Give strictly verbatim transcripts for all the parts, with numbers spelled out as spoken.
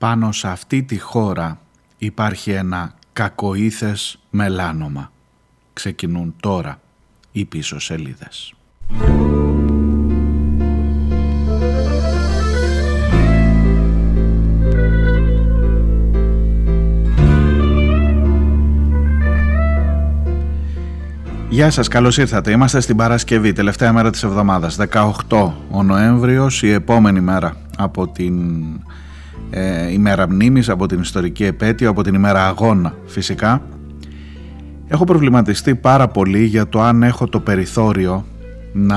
Πάνω σε αυτή τη χώρα υπάρχει ένα κακοήθες μελάνωμα. Ξεκινούν τώρα οι πίσω σελίδες. Γεια σας, καλώς ήρθατε. Είμαστε στην Παρασκευή, τελευταία μέρα της εβδομάδας, δεκαοκτώ ο Νοέμβριος, η επόμενη μέρα από την ε, ημέρα μνήμης, από την ιστορική επέτειο, από την ημέρα αγώνα φυσικά. Έχω προβληματιστεί πάρα πολύ για το αν έχω το περιθώριο να...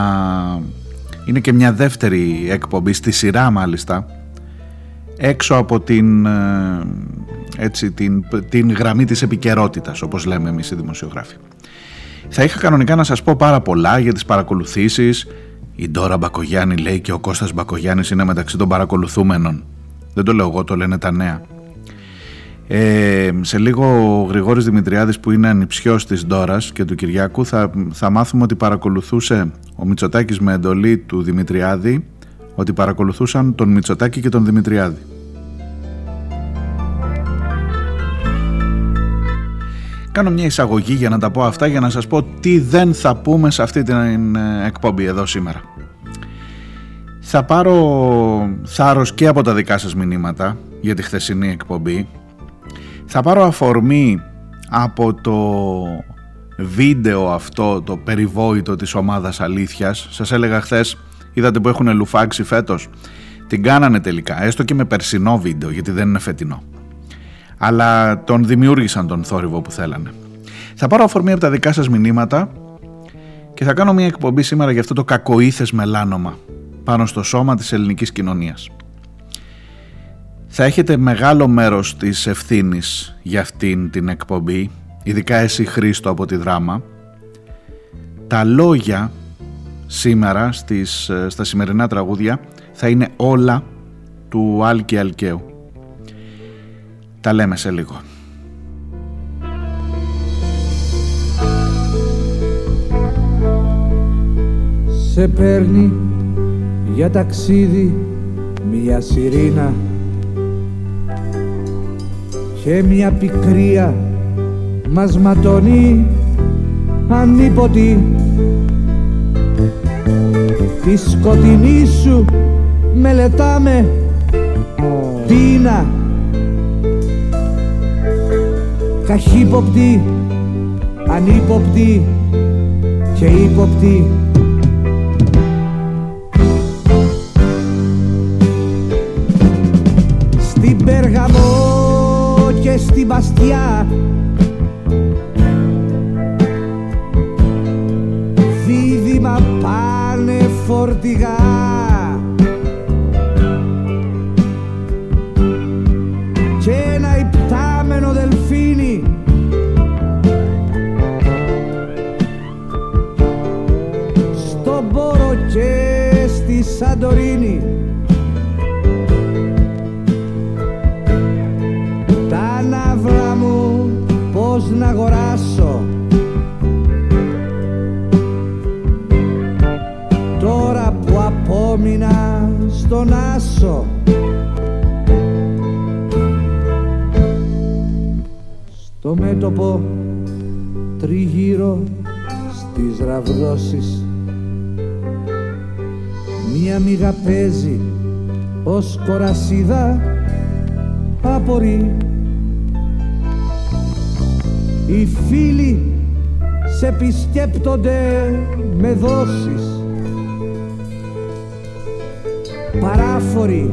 είναι και μια δεύτερη εκπομπή στη σειρά μάλιστα, έξω από την, ε, έτσι, την, την γραμμή της επικαιρότητας, όπως λέμε εμείς οι δημοσιογράφοι. Θα είχα κανονικά να σας πω πάρα πολλά για τις παρακολουθήσεις. Η Ντόρα Μπακογιάννη λέει και ο Κώστας Μπακογιάννης είναι μεταξύ των παρακολουθούμενων. Δεν το λέω εγώ, το λένε τα νέα. Ε, σε λίγο ο Γρηγόρης Δημητριάδης, που είναι ανιψιός της Ντόρας και του Κυριακού, θα, θα μάθουμε ότι παρακολουθούσε ο Μητσοτάκης με εντολή του Δημητριάδη, ότι παρακολουθούσαν τον Μητσοτάκη και τον Δημητριάδη. Κάνω μια εισαγωγή για να τα πω αυτά, για να σας πω τι δεν θα πούμε σε αυτή την εκπομπή εδώ σήμερα. Θα πάρω θάρρος και από τα δικά σας μηνύματα για τη χθεσινή εκπομπή. Θα πάρω αφορμή από το βίντεο αυτό, το περιβόητο της ομάδας αλήθειας. Σας έλεγα χθες, είδατε που έχουν λουφάξει φέτος. Την κάνανε τελικά, έστω και με περσινό βίντεο, γιατί δεν είναι φετινό. Αλλά τον δημιούργησαν τον θόρυβο που θέλανε. Θα πάρω αφορμή από τα δικά σας μηνύματα και θα κάνω μια εκπομπή σήμερα για αυτό το κακοήθες μελάνωμα πάνω στο σώμα της ελληνικής κοινωνίας. Θα έχετε μεγάλο μέρος της ευθύνης για αυτήν την εκπομπή, ειδικά εσύ Χρήστο από τη Δράμα. Τα λόγια σήμερα στις, στα σημερινά τραγούδια θα είναι όλα του Άλκη Αλκαίου. Τα λέμε σε λίγο. Σε παίρνει για ταξίδι μια σιρήνα και μια πικρία μας ματώνει ανίποτη τη σκοτεινή σου μελετάμε πείνα καχύποπτη, ανύποπτη και ύποπτη. Στην Πέργαμο και στην Παστιά δίδυμα πάνε φορτηγά και ένα υπτάμενο δελφίνι στον Πόρο και στη Σαντορίνη. Πώς να αγοράσω τώρα που απόμεινα στον Άσο. Στο μέτωπο τριγύρω στις ραβδόσεις μία μύγα παίζει ως κορασίδα απορεί. Οι φίλοι σε επισκέπτονται με δόσεις παράφοροι,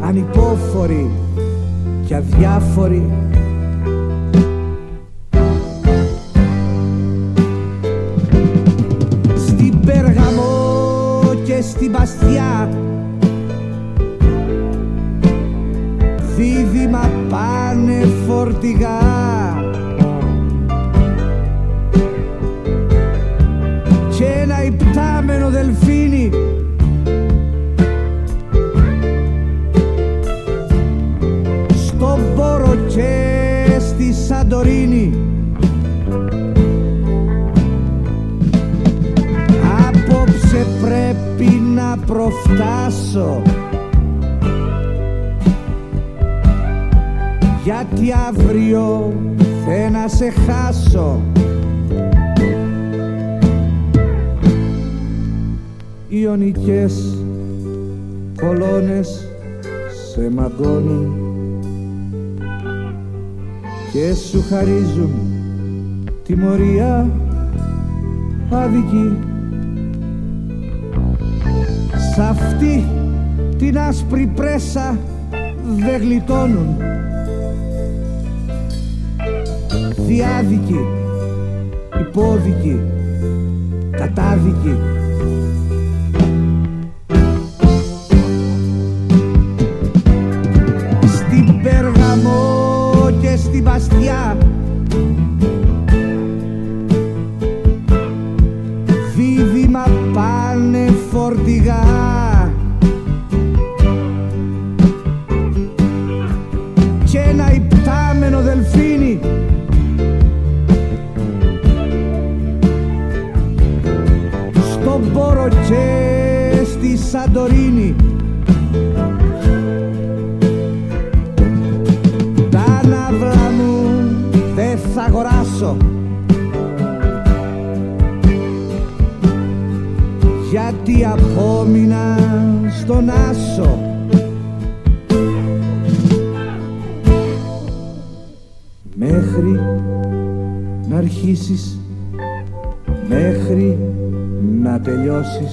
ανυπόφοροι και αδιάφοροι. Στην Πέργαμο και στην Παστιά δίδυμα πάνε φορτηγά υπτάμενο δελφίνι στον Πόρο και στη Σαντορίνη. Απόψε πρέπει να προφτάσω γιατί αύριο θέλω να σε χάσω. Ιωνικές κολόνες σε μαγκώνουν και σου χαρίζουν τιμωρία αδική. Σ' αυτή την άσπρη πρέσα δεν γλιτώνουν διάδικοι, υπόδικοι, κατάδικοι. Στην Περγαμό και στην Παστιά δίδυμα πάνε φορτηγά, και ένα υπτάμενο δελφίνι στον Πόρο και στη Σαντορίνη. Ναύρα μου δεν θα αγοράσω, γιατί απόμεινα στον Άσο. Μέχρι να αρχίσεις, μέχρι να τελειώσεις,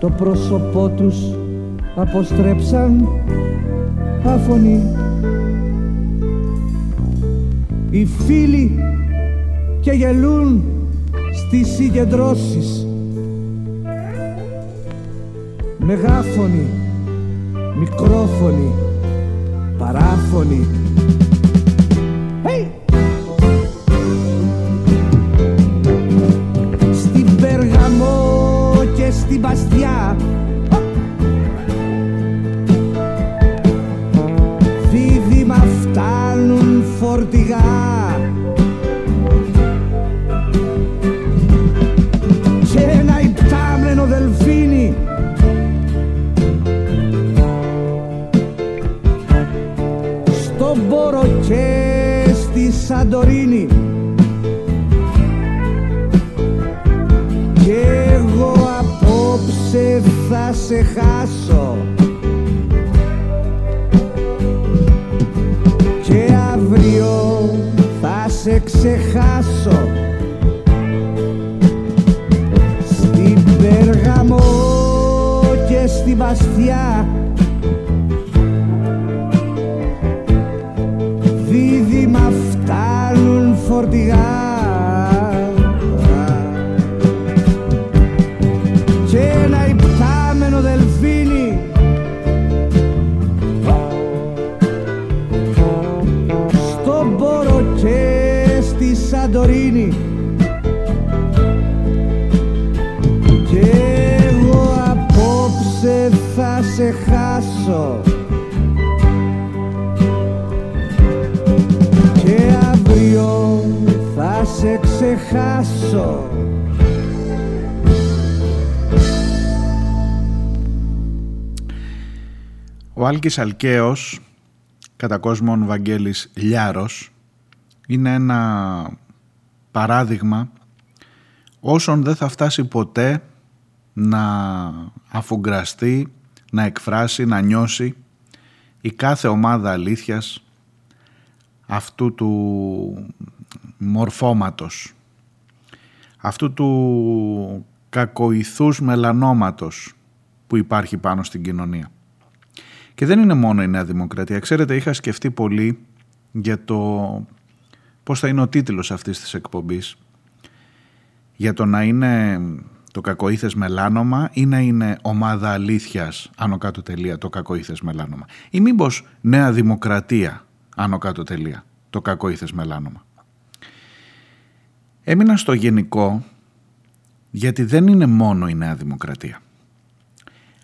το πρόσωπό τους αποστρέψαν αφωνή. Οι φίλοι και γελούν στις συγκεντρώσεις, μεγάφωνοι, μικρόφωνοι, παράφωνοι. Hey! Στην Περγαμό και στην Παστιά δίδυμα φτάνουν φορτηγά, και ένα υπτάμενο δελφίνι στον Πόρο και στη Σαντορίνη. Και εγώ απόψε θα σε χάσω, και αύριο θα σε ξεχάσω. Στην Περγαμό και στην Παστιά δίδυμα φτάνουν φορτηγά, και ένα υπτάμενο δελφίνι στον Πόρο και στη Σαντορίνη. Και εγώ απόψε θα σε χάσω, και αύριο θα σε ξεχάσω. Ο Άλκης Αλκαίος, κατά κόσμον Βαγγέλης Λιάρος, είναι ένα παράδειγμα όσων δεν θα φτάσει ποτέ να αφουγκραστεί, να εκφράσει, να νιώσει η κάθε ομάδα αλήθειας αυτού του μορφώματος, αυτού του κακοηθούς μελανόματος που υπάρχει πάνω στην κοινωνία. Και δεν είναι μόνο η Νέα Δημοκρατία. Ξέρετε, είχα σκεφτεί πολύ για το πώς θα είναι ο τίτλος αυτής της εκπομπής. Για το να είναι το κακοήθες μελάνομα ή να είναι ομάδα αλήθειας, άνω κάτω τελεία, το κακοήθες μελάνομα. Ή μήπως Νέα Δημοκρατία, άνω κάτω τελεία, το κακοήθες μελάνομα. Έμεινα στο γενικό, γιατί δεν είναι μόνο η Νέα Δημοκρατία.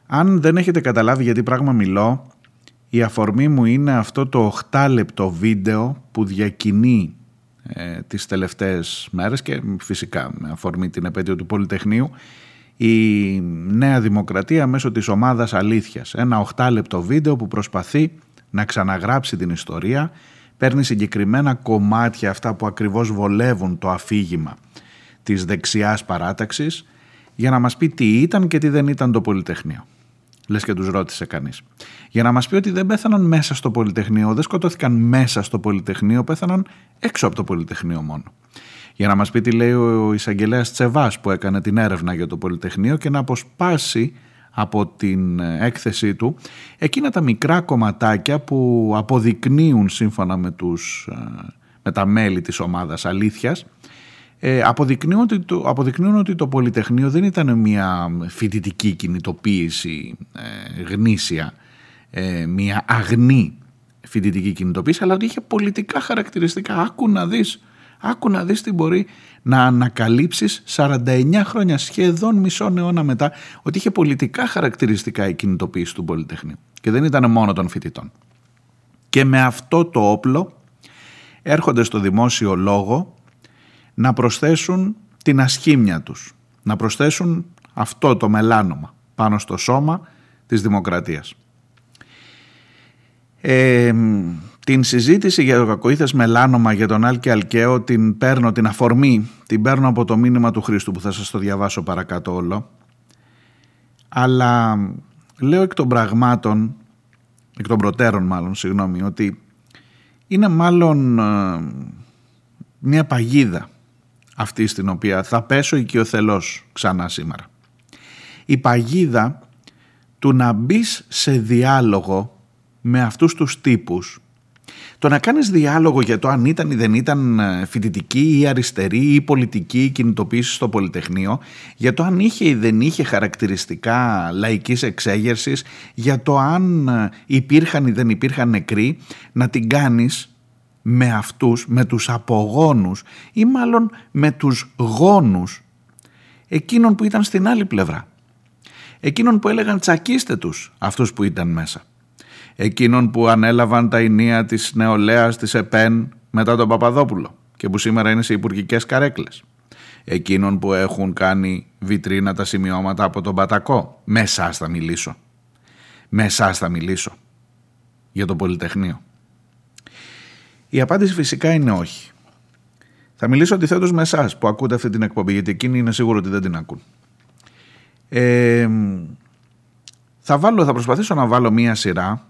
Αν δεν έχετε καταλάβει γιατί πράγμα μιλώ, η αφορμή μου είναι αυτό το οκτώ λεπτό βίντεο που διακινεί ε, τις τελευταίες μέρες, και φυσικά με αφορμή την επέτειο του Πολυτεχνείου, η Νέα Δημοκρατία μέσω της ομάδας αλήθειας. Ένα οκτώ λεπτό βίντεο που προσπαθεί να ξαναγράψει την ιστορία, παίρνει συγκεκριμένα κομμάτια, αυτά που ακριβώς βολεύουν το αφήγημα της δεξιάς παράταξης, για να μας πει τι ήταν και τι δεν ήταν το Πολυτεχνείο. Λες και τους ρώτησε κανείς. Για να μας πει ότι δεν πέθαναν μέσα στο Πολυτεχνείο, δεν σκοτώθηκαν μέσα στο Πολυτεχνείο, πέθαναν έξω από το Πολυτεχνείο μόνο. Για να μας πει τι λέει ο εισαγγελέας Τσεβάς που έκανε την έρευνα για το Πολυτεχνείο και να αποσπάσει από την έκθεσή του εκείνα τα μικρά κομματάκια που αποδεικνύουν, σύμφωνα με, τους, με τα μέλη της ομάδας αλήθειας, Ε, αποδεικνύουν, ότι το, αποδεικνύουν ότι το Πολυτεχνείο δεν ήταν μια φοιτητική κινητοποίηση ε, γνήσια, ε, μια αγνή φοιτητική κινητοποίηση, αλλά ότι είχε πολιτικά χαρακτηριστικά. Άκου να δεις, άκου να δεις τι μπορεί να ανακαλύψεις σαράντα εννιά χρόνια, σχεδόν μισό αιώνα μετά, ότι είχε πολιτικά χαρακτηριστικά η κινητοποίηση του Πολυτεχνείου και δεν ήταν μόνο των φοιτητών. Και με αυτό το όπλο έρχονται στο δημόσιο λόγο να προσθέσουν την ασχήμια τους, να προσθέσουν αυτό το μελάνωμα πάνω στο σώμα της δημοκρατίας. Ε, την συζήτηση για το κακοήθες μελάνωμα για τον Άλκη Αλκαίο την παίρνω, την αφορμή, την παίρνω από το μήνυμα του Χρήστου που θα σας το διαβάσω παρακάτω όλο. Αλλά λέω εκ των πραγμάτων, εκ των προτέρων μάλλον, συγγνώμη, ότι είναι μάλλον ε, μια παγίδα αυτή στην οποία θα πέσω οικειοθελώς ξανά σήμερα. Η παγίδα του να μπεις σε διάλογο με αυτούς τους τύπους. Το να κάνεις διάλογο για το αν ήταν ή δεν ήταν φοιτητική ή αριστερή ή πολιτική κινητοποίηση στο Πολυτεχνείο, για το αν είχε ή δεν είχε χαρακτηριστικά λαϊκής εξέγερσης, για το αν υπήρχαν ή δεν υπήρχαν νεκροί, να την κάνεις με αυτούς, με τους απογόνους ή μάλλον με τους γόνους εκείνων που ήταν στην άλλη πλευρά, εκείνων που έλεγαν τσακίστε τους αυτούς που ήταν μέσα, εκείνων που ανέλαβαν τα ηνία της νεολαίας της ΕΠΕΝ μετά τον Παπαδόπουλο και που σήμερα είναι σε υπουργικές καρέκλες, εκείνων που έχουν κάνει βιτρίνα τα σημειώματα από τον Πατακό. Με εσάς θα μιλήσω, με εσάς θα μιλήσω για το Πολυτεχνείο. Η απάντηση φυσικά είναι όχι. Θα μιλήσω αντιθέτως με εσάς που ακούτε αυτή την εκπομπή, γιατί εκείνοι είναι σίγουρο ότι δεν την ακούν. Ε, θα, βάλω, θα προσπαθήσω να βάλω μία σειρά.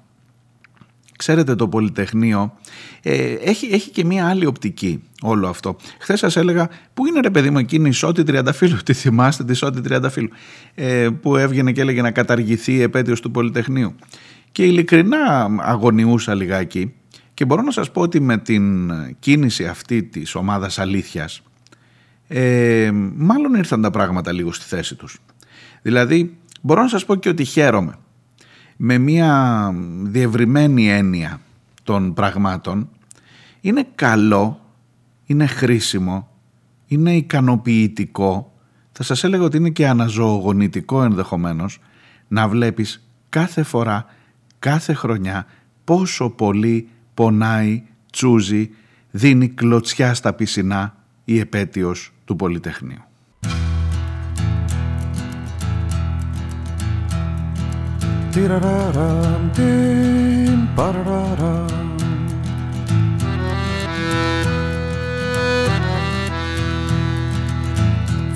Ξέρετε, το Πολυτεχνείο ε, έχει, έχει και μία άλλη οπτική όλο αυτό. Χθες σας έλεγα, πού είναι ρε παιδί μου εκείνη η Σότη Τριάνταφύλλου, τη θυμάστε τη Σότη Τριάνταφύλλου, ε, που έβγαινε και έλεγε να καταργηθεί η επέτειος του Πολυτεχνείου. Και ειλικρινά αγωνιούσα λιγάκι. Και μπορώ να σας πω ότι με την κίνηση αυτή της ομάδας αλήθειας ε, μάλλον ήρθαν τα πράγματα λίγο στη θέση τους. Δηλαδή μπορώ να σας πω και ότι χαίρομαι με μια διευρυμένη έννοια των πραγμάτων. Είναι καλό, είναι χρήσιμο, είναι ικανοποιητικό, θα σας έλεγα ότι είναι και αναζωογονητικό ενδεχομένως, να βλέπεις κάθε φορά, κάθε χρονιά πόσο πολύ πονάει, τσούζει, δίνει κλωτσιά στα πισινά η επέτειος του Πολυτεχνείου.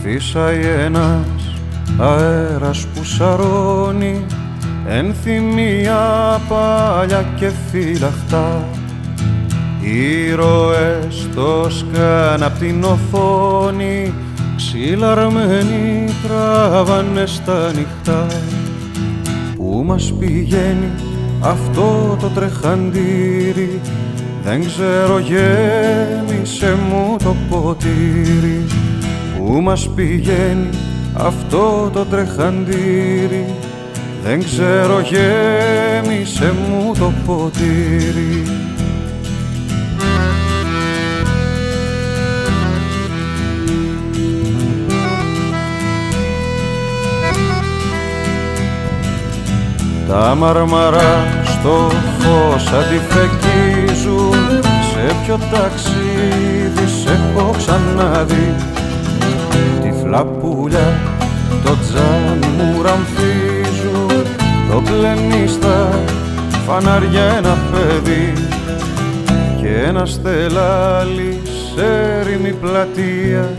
Φύσαει ένας αέρας που σαρώνει ενθυμία παλιά και φυλαχτά. Ήρωες το σκάν απ' την οθόνη, ξυλαρμένοι τράβανε στα νυχτά. Πού μας πηγαίνει αυτό το τρεχαντήρι, δεν ξέρω, γέμισε μου το ποτήρι. Πού μας πηγαίνει αυτό το τρεχαντήρι, δεν ξέρω, γέμισε μου το ποτήρι. Τα μαρμαρά στο φως αντιφεκίζουν, σε ποιο ταξίδι σε έχω ξαναδεί. Τυφλά πουλιά το τζάμι μου ραμφίζουν, το πλενίστα φανάρια ένα παιδί και ένα στελάλι σε έρημη πλατεία.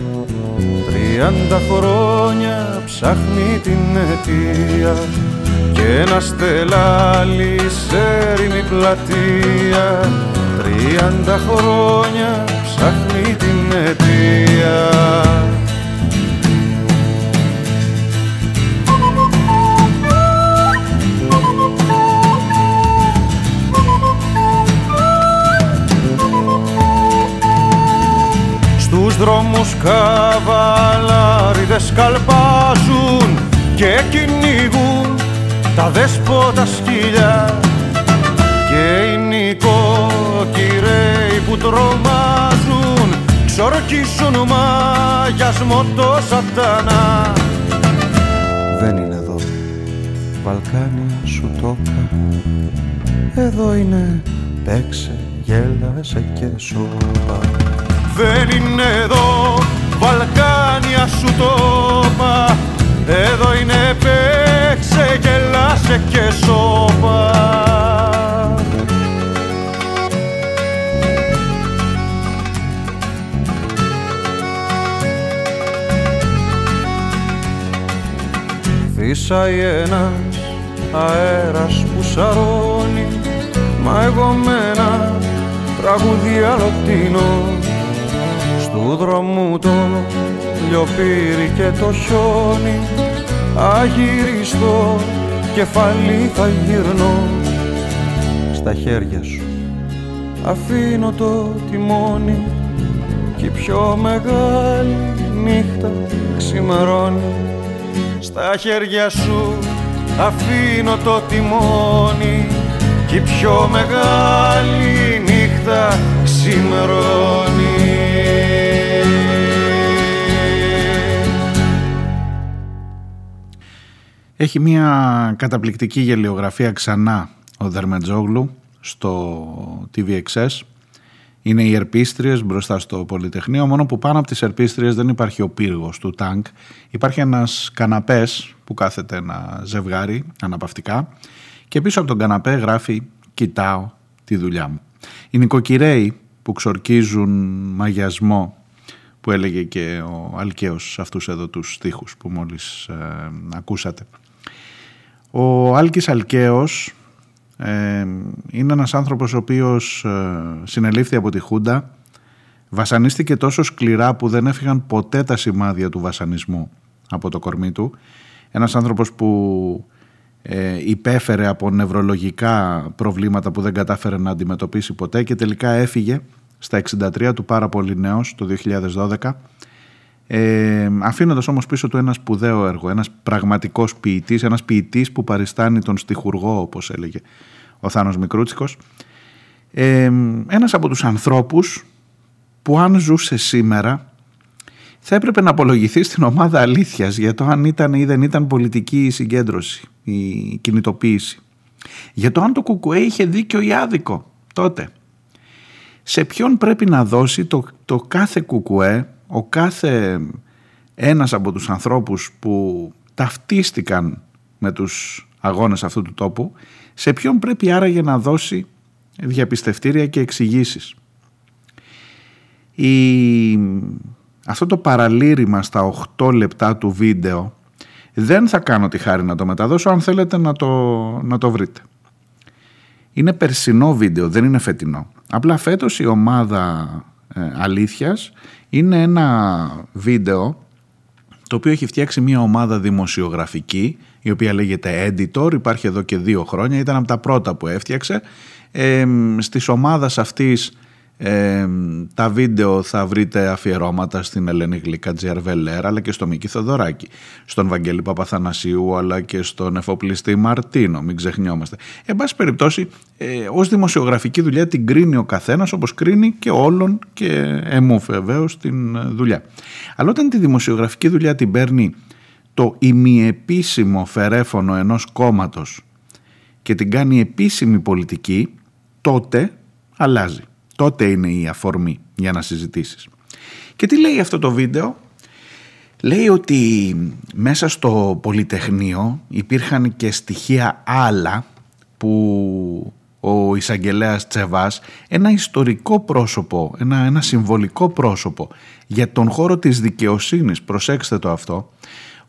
Τριάντα χρόνια ψάχνει την αιτία και ένα στελάλι σε έρημη πλατεία. Τριάντα χρόνια ψάχνει την αιτία. Στους δρόμους καβαλάριδες καλπάζουν και κυνηγούν τα δέσποτα σκυλιά και οι νοικοκυρέοι που τρομάζουν ξορκίζουν μαγιασμό το σατανά. Δεν είναι εδώ, Βαλκάνια σου τόπα, εδώ είναι, παίξε, γέλασε και σου πά. Δεν είναι εδώ, Βαλκάνια σου τόπα, εδώ είναι, παίξε, γελάσε και σώπα. Φύσαει ένας αέρας που σαρώνει, μα εγώ με ένα τραγούδι άλλο πτηνώ. Του δρόμου το λιωπήρι και το χιόνι, αγυριστό κεφάλι θα γυρνώ. Στα χέρια σου αφήνω το τιμόνι κι η πιο μεγάλη νύχτα ξημερώνει. Στα χέρια σου αφήνω το τιμόνι κι η πιο μεγάλη νύχτα ξημερώνει. Έχει μια καταπληκτική γελιογραφία ξανά ο Δερμετζόγλου στο τι βι εξ ες. Είναι οι ερπίστριες μπροστά στο Πολυτεχνείο, μόνο που πάνω από τις ερπίστριες δεν υπάρχει ο πύργος του τάγκ. Υπάρχει ένας καναπές που κάθεται ένα ζευγάρι αναπαυτικά και πίσω από τον καναπέ γράφει «Κοιτάω τη δουλειά μου». Οι νοικοκυρέοι που ξορκίζουν μαγιασμό, που έλεγε και ο Αλκαίος σε αυτούς εδώ τους στίχους που μόλις ε, ακούσατε. Ο Άλκης Αλκαίος ε, είναι ένας άνθρωπος ο οποίος ε, συνελήφθη από τη Χούντα, βασανίστηκε τόσο σκληρά που δεν έφυγαν ποτέ τα σημάδια του βασανισμού από το κορμί του. Ένας άνθρωπος που ε, υπέφερε από νευρολογικά προβλήματα που δεν κατάφερε να αντιμετωπίσει ποτέ και τελικά έφυγε στα εξήντα τρία του, πάρα πολύ νέος, το δύο χιλιάδες δώδεκα, ε, αφήνοντας όμως πίσω του ένα σπουδαίο έργο, ένας πραγματικός ποιητής, ένας ποιητής που παριστάνει τον στιχουργό, όπως έλεγε ο Θάνος Μικρούτσικος. Ε, ένας από τους ανθρώπους που αν ζούσε σήμερα θα έπρεπε να απολογηθεί στην ομάδα αλήθειας για το αν ήταν ή δεν ήταν πολιτική η συγκέντρωση, η κινητοποίηση. Για το αν το ΚΚΕ είχε δίκιο ή άδικο τότε. Σε ποιον πρέπει να δώσει το, το κάθε κουκουέ, ο κάθε ένας από τους ανθρώπους που ταυτίστηκαν με τους αγώνες αυτού του τόπου, σε ποιον πρέπει άραγε να δώσει διαπιστευτήρια και εξηγήσεις. Η... Αυτό το παραλήρημα στα οκτώ λεπτά του βίντεο δεν θα κάνω τη χάρη να το μεταδώσω, αν θέλετε να το, να το βρείτε. Είναι περσινό βίντεο, δεν είναι φετινό. Απλά φέτος η ομάδα ε, αλήθειας είναι ένα βίντεο το οποίο έχει φτιάξει μια ομάδα δημοσιογραφική η οποία λέγεται Editor, υπάρχει εδώ και δύο χρόνια, ήταν από τα πρώτα που έφτιαξε. Ε, στις ομάδας αυτής ε, τα βίντεο θα βρείτε αφιερώματα στην Ελένη Γλύκατζη-Αρβελέρ αλλά και στο Μίκη Θεοδωράκη, στον Βαγγέλη Παπαθανασίου αλλά και στον εφοπλιστή Μαρτίνο, μην ξεχνιόμαστε. Εν πάση περιπτώσει, Ε, ως δημοσιογραφική δουλειά την κρίνει ο καθένας, όπως κρίνει και όλων και εμού βεβαίως την δουλειά. Αλλά όταν τη δημοσιογραφική δουλειά την παίρνει το ημιεπίσημο φερέφωνο ενός κόμματος και την κάνει επίσημη πολιτική, τότε αλλάζει. Τότε είναι η αφορμή για να συζητήσεις. Και τι λέει αυτό το βίντεο? Λέει ότι μέσα στο Πολυτεχνείο υπήρχαν και στοιχεία άλλα που ο εισαγγελέας Τσεβάς ένα ιστορικό πρόσωπο, ένα, ένα συμβολικό πρόσωπο για τον χώρο της δικαιοσύνης. Προσέξτε το αυτό.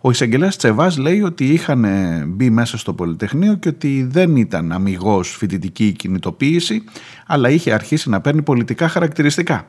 Ο εισαγγελέας Τσεβάς λέει ότι είχαν μπει μέσα στο Πολυτεχνείο και ότι δεν ήταν αμιγώς φοιτητική κινητοποίηση, αλλά είχε αρχίσει να παίρνει πολιτικά χαρακτηριστικά.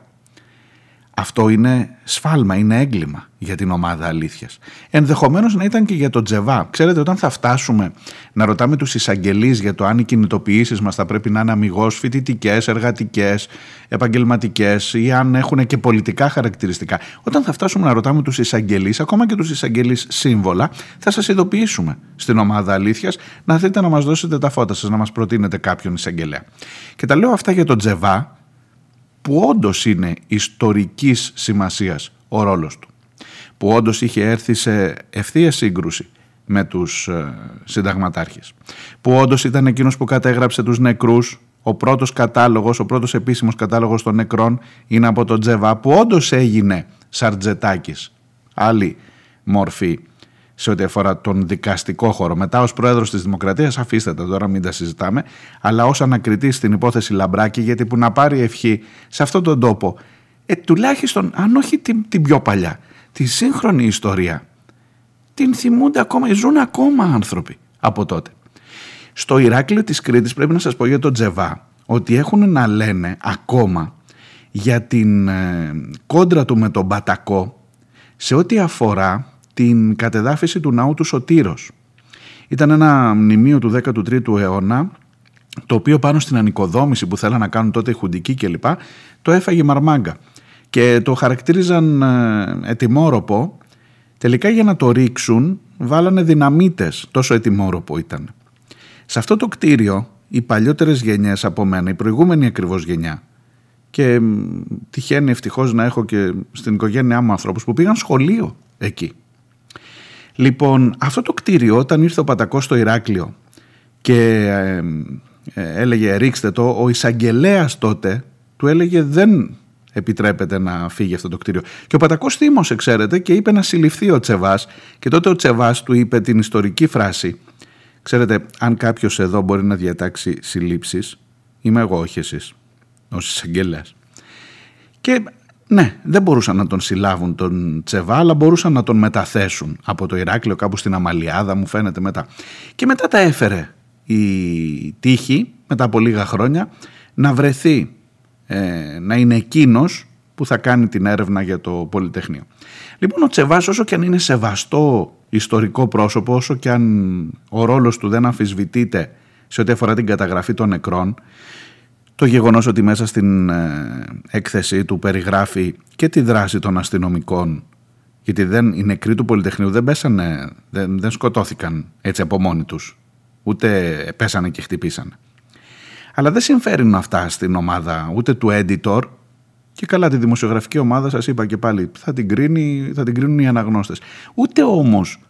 Αυτό είναι σφάλμα, είναι έγκλημα για την ομάδα αλήθειας. Ενδεχομένως να ήταν και για τον Τσεβά. Ξέρετε, όταν θα φτάσουμε να ρωτάμε τους εισαγγελείς για το αν οι κινητοποιήσεις μας θα πρέπει να είναι αμιγώς φοιτητικές, εργατικές, επαγγελματικές ή αν έχουν και πολιτικά χαρακτηριστικά. Όταν θα φτάσουμε να ρωτάμε τους εισαγγελείς, ακόμα και τους εισαγγελείς σύμβολα, θα σας ειδοποιήσουμε στην ομάδα αλήθειας να θέλετε να μας δώσετε τα φώτα σας, να μας προτείνετε κάποιον εισαγγελέα. Και τα λέω αυτά για τον Τσεβά, που όντως είναι ιστορικής σημασίας ο ρόλος του, που όντως είχε έρθει σε ευθεία σύγκρουση με τους ε, συνταγματάρχες, που όντως ήταν εκείνος που κατέγραψε τους νεκρούς, ο πρώτος κατάλογος, ο πρώτος επίσημος κατάλογος των νεκρών είναι από τον Τσεβά, που όντως έγινε Σαρτζετάκης, άλλη μορφή σε ό,τι αφορά τον δικαστικό χώρο. Μετά ως πρόεδρος της Δημοκρατίας, αφήστε τα τώρα, μην τα συζητάμε, αλλά ως ανακριτής στην υπόθεση Λαμπράκη, γιατί που να πάρει ευχή σε αυτόν τον τόπο, ε, τουλάχιστον, αν όχι την, την πιο παλιά, τη σύγχρονη ιστορία, την θυμούνται ακόμα, ζουν ακόμα άνθρωποι από τότε. Στο Ηράκλειο της Κρήτης πρέπει να σας πω για τον Τσεβά, ότι έχουν να λένε ακόμα για την ε, κόντρα του με τον Πατακό σε ό,τι αφορά την κατεδάφιση του ναού του Σωτήρος. Ήταν ένα μνημείο του δέκατου τρίτου αιώνα, το οποίο πάνω στην ανοικοδόμηση που θέλαν να κάνουν τότε οι Χουντικοί κλπ, το έφαγε μαρμάγκα και το χαρακτήριζαν ετοιμόροπο. Τελικά για να το ρίξουν βάλανε δυναμίτες, τόσο ετοιμόροπο ήταν. Σε αυτό το κτίριο οι παλιότερες γενιές από μένα, η προηγούμενη ακριβώς γενιά, και τυχαίνει ευτυχώς να έχω και στην οικογένειά μου ανθρώπους που πήγαν σχολείο εκεί. Λοιπόν, αυτό το κτίριο, όταν ήρθε ο Πατακός στο Ηράκλειο και ε, ε, έλεγε ρίξτε το, ο εισαγγελέας τότε του έλεγε δεν επιτρέπεται να φύγει αυτό το κτίριο. Και ο Πατακός θύμωσε, ξέρετε, και είπε να συλληφθεί ο Τσεβάς, και τότε ο Τσεβάς του είπε την ιστορική φράση. Ξέρετε, αν κάποιος εδώ μπορεί να διατάξει συλλήψεις, είμαι εγώ, όχι εσείς, ως εισαγγελέας. Και... ναι, δεν μπορούσαν να τον συλλάβουν τον Τσεβά, αλλά μπορούσαν να τον μεταθέσουν από το Ηράκλειο κάπου στην Αμαλιάδα, μου φαίνεται μετά. Και μετά τα έφερε η τύχη, μετά από λίγα χρόνια, να βρεθεί, ε, να είναι εκείνος που θα κάνει την έρευνα για το Πολυτεχνείο. Λοιπόν, ο Τσεβάς, όσο και αν είναι σεβαστό ιστορικό πρόσωπο, όσο και αν ο ρόλος του δεν αμφισβητείται σε ό,τι αφορά την καταγραφή των νεκρών, το γεγονός ότι μέσα στην ε, έκθεση του περιγράφει και τη δράση των αστυνομικών, γιατί δεν, οι νεκροί του Πολυτεχνείου δεν πέσανε, δεν, δεν σκοτώθηκαν έτσι από μόνοι τους, ούτε πέσανε και χτυπήσανε. Αλλά δεν συμφέρουν αυτά στην ομάδα ούτε του Editor, και καλά τη δημοσιογραφική ομάδα σας είπα και πάλι θα την, κρίνει, θα την κρίνουν οι αναγνώστες, ούτε όμως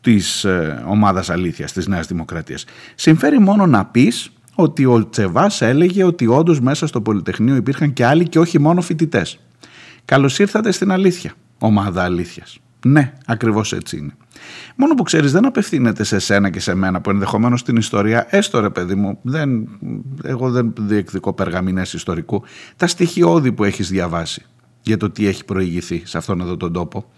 της ε, ομάδας αλήθειας της Νέας Δημοκρατίας. Συμφέρει μόνο να πεις ότι ο Τσεβάς έλεγε ότι όντως μέσα στο Πολυτεχνείο υπήρχαν και άλλοι και όχι μόνο φοιτητές. Καλώς ήρθατε στην αλήθεια, ομάδα αλήθειας. Ναι, ακριβώς έτσι είναι. Μόνο που ξέρεις, δεν απευθύνεται σε σένα και σε μένα που ενδεχομένως την ιστορία, έστω ρε παιδί μου, δεν, εγώ δεν διεκδικώ περγαμηνές ιστορικού, τα στοιχειώδη που έχεις διαβάσει για το τι έχει προηγηθεί σε αυτόν εδώ τον τόπο,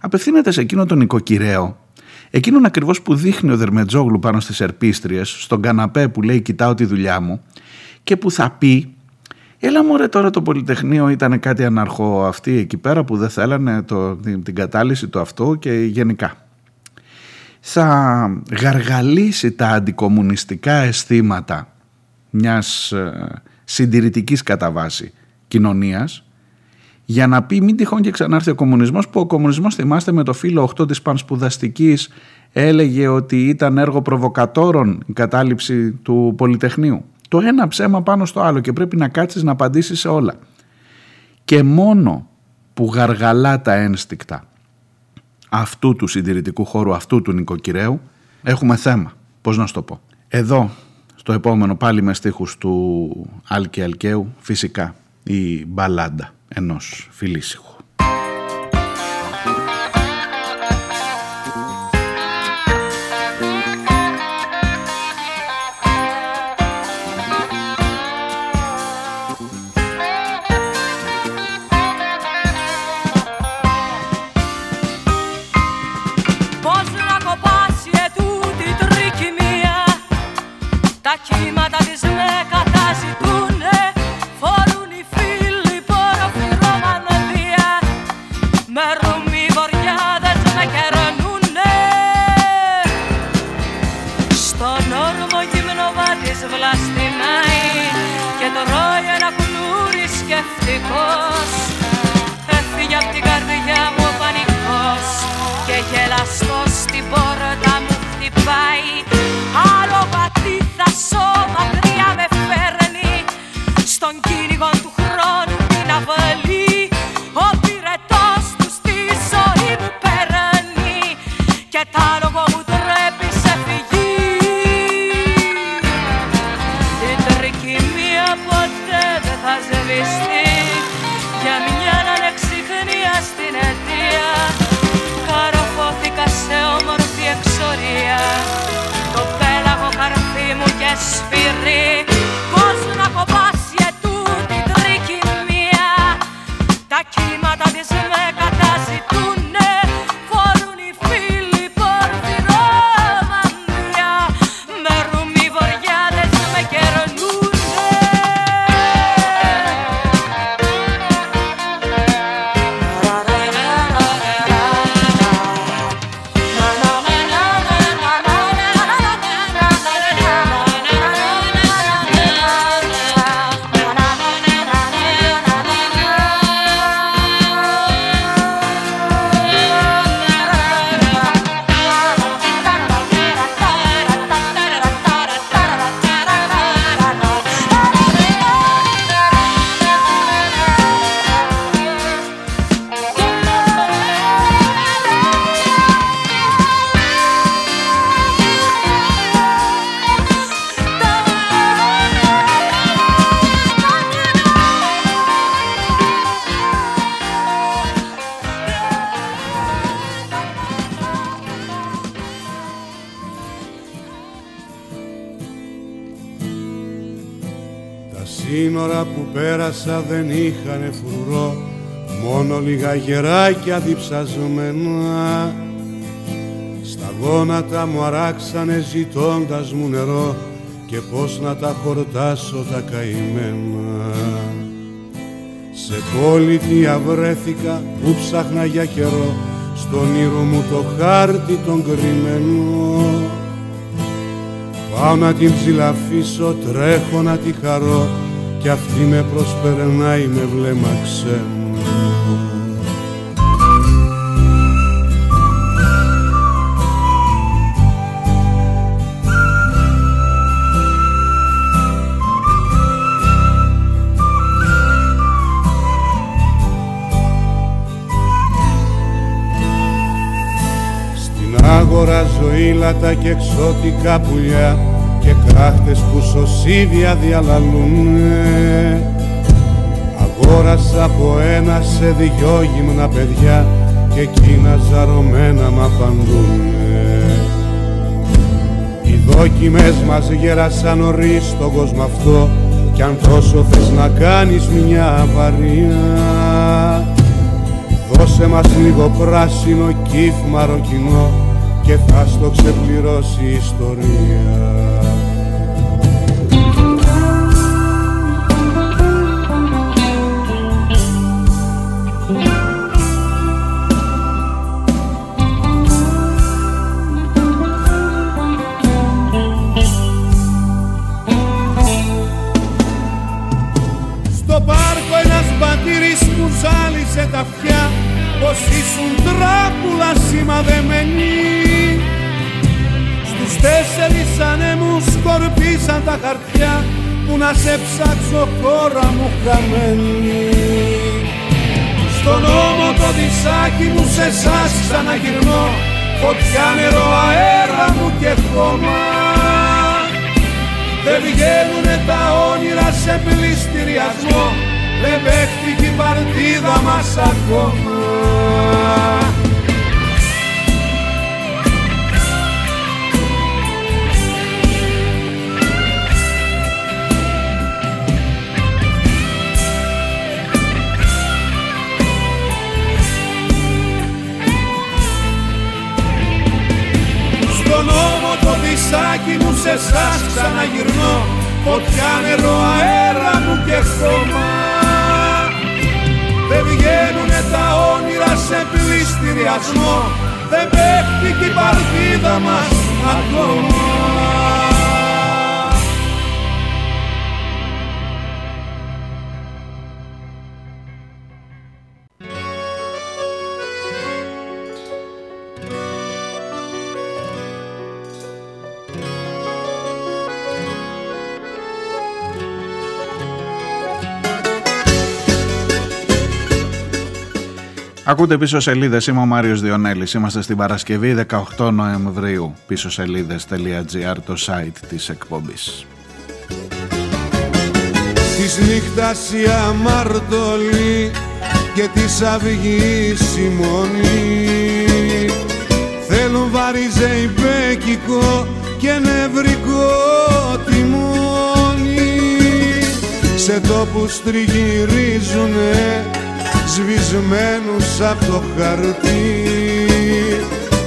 απευθύνεται σε εκείνο τον οικοκυραίο. Εκείνον ακριβώς που δείχνει ο Δερμετζόγλου πάνω στις ερπίστριες, στον καναπέ που λέει «κοιτάω τη δουλειά μου» και που θα πει «έλα μωρέ, τώρα το Πολυτεχνείο ήταν κάτι αναρχό, αυτοί εκεί πέρα που δεν θέλανε το, την κατάλυση του αυτού και γενικά». Θα γαργαλίσει τα αντικομμουνιστικά αισθήματα μιας συντηρητικής κατά βάση κοινωνίας, για να πει μην τυχόν και ξανάρθει ο κομμουνισμός, που ο κομμουνισμός, θυμάστε, με το φύλλο οκτώ της Πανσπουδαστικής έλεγε ότι ήταν έργο προβοκατόρων η κατάληψη του Πολυτεχνείου. Το ένα ψέμα πάνω στο άλλο και πρέπει να κάτσεις να απαντήσεις σε όλα. Και μόνο που γαργαλά τα ένστικτα αυτού του συντηρητικού χώρου, αυτού του νοικοκυρέου, έχουμε θέμα. Πώς να σου το πω. Εδώ, στο επόμενο, πάλι με στίχους του Άλκη Αλκαίου, φυσικά η μπαλάντα ενός φιλήσυχου. και ευτυχώς έφυγε απ' την καρδιά μου ο πανικός και γελαστός στην πόρτα μου χτυπάει. Άλλο βατή θα σώ μακριά με φέρνει στον κυνηγό του χρόνου την αυλή. Ο πυρετός του στη ζωή μου παίρνει και τ' άλογο μου τρέπει σε φυγή. Την τρικυμία ποτέ δεν θα σβηστεί για μια ανεξιχνία στην αιτία. Καρφώθηκα σε όμορφη εξορία, το πέλαγο καρφί μου και σφυρί. Πώς να κοπάσει ετούτη τρικυμία, τα κύματα της με καταζητούνε. Φορούν οι φίλοι πορφυρομανία, με ρούμι βοριάδες με κερνούνε. Πέρασα δεν είχανε φρουρό, μόνο λίγα γεράκια διψαζομένα. Στα γόνατα μου αράξανε ζητώντας μου νερό και πώς να τα χορτάσω τα καημένα. Σε πολιτεία βρέθηκα που ψάχνα για καιρό στον ήρω μου το χάρτη τον κρυμμένο. Πάω να την ψηλαφίσω, τρέχω να τη χαρώ κι αυτή με προσπερνάει με βλέμμα ξένο. Στην άγορα ζωήλατα και εξώτικα πουλιά και κράχτες που σωσίδια διαλαλούνε. Αγόρασα από ένα σε δυο γυμνα παιδιά και εκείνα ζαρωμένα μ' απαντούνε. Οι δόκιμες μας γέρασαν νωρίς στον κόσμο αυτό κι αν τόσο θες να κάνεις μια αβαρία, δώσε μας λίγο πράσινο κύφμα ροκινό και θα στο ξεπληρώσει η ιστορία. Ζάλισε τα αυτιά πως ήσουν τράπουλα σημαδεμένοι. Στους τέσσερις ανέμους σκορπίσαν τα χαρτιά που να σε ψάξω χώρα μου χαμένη. Στον ώμο το δισάκι μου σε εσάς ξαναγυρνώ, φωτιά, νερό, αέρα μου και χώμα. Δεν βγαίνουνε τα όνειρα σε πληστηριασμό, δεν παίχτηκε η παρτίδα μας ακόμα. Στον ώμο το δισάκι μου σε εσάς ξαναγυρνώ, φωτιά, νερό, αέρα μου και χώμα. Δεν βγαίνουνε τα όνειρα σε πληστηριασμό, δεν πέφτει κι η παρτίδα μας ακόμα. Ακούτε πίσω σελίδες, είμαι ο Μάριος Διονέλης, είμαστε στην Παρασκευή δεκαοκτώ Νοεμβρίου, πίσω σελίδες.gr, το site της εκπομπής. Της νύχτας η αμαρτωλή και της αυγής η μονή, θέλουν βαρύζε υπέκικο και νευρικό τιμόνι, σε τόπους τριγυρίζουνε σβησμένους απ' το χαρτί,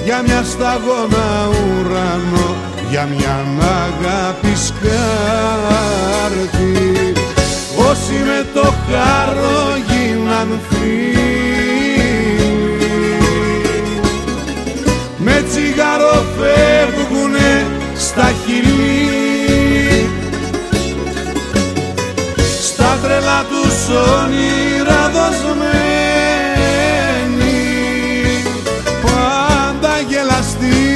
για μια σταγόνα ουρανό, για μια αγάπη σκάρτη. Όσοι με το χαρό γίναν φίλοι, με τσιγάρο φεύγουνε στα χειλή, στα τρελά τους όνειρα δοσμένοι, πάντα γελαστοί,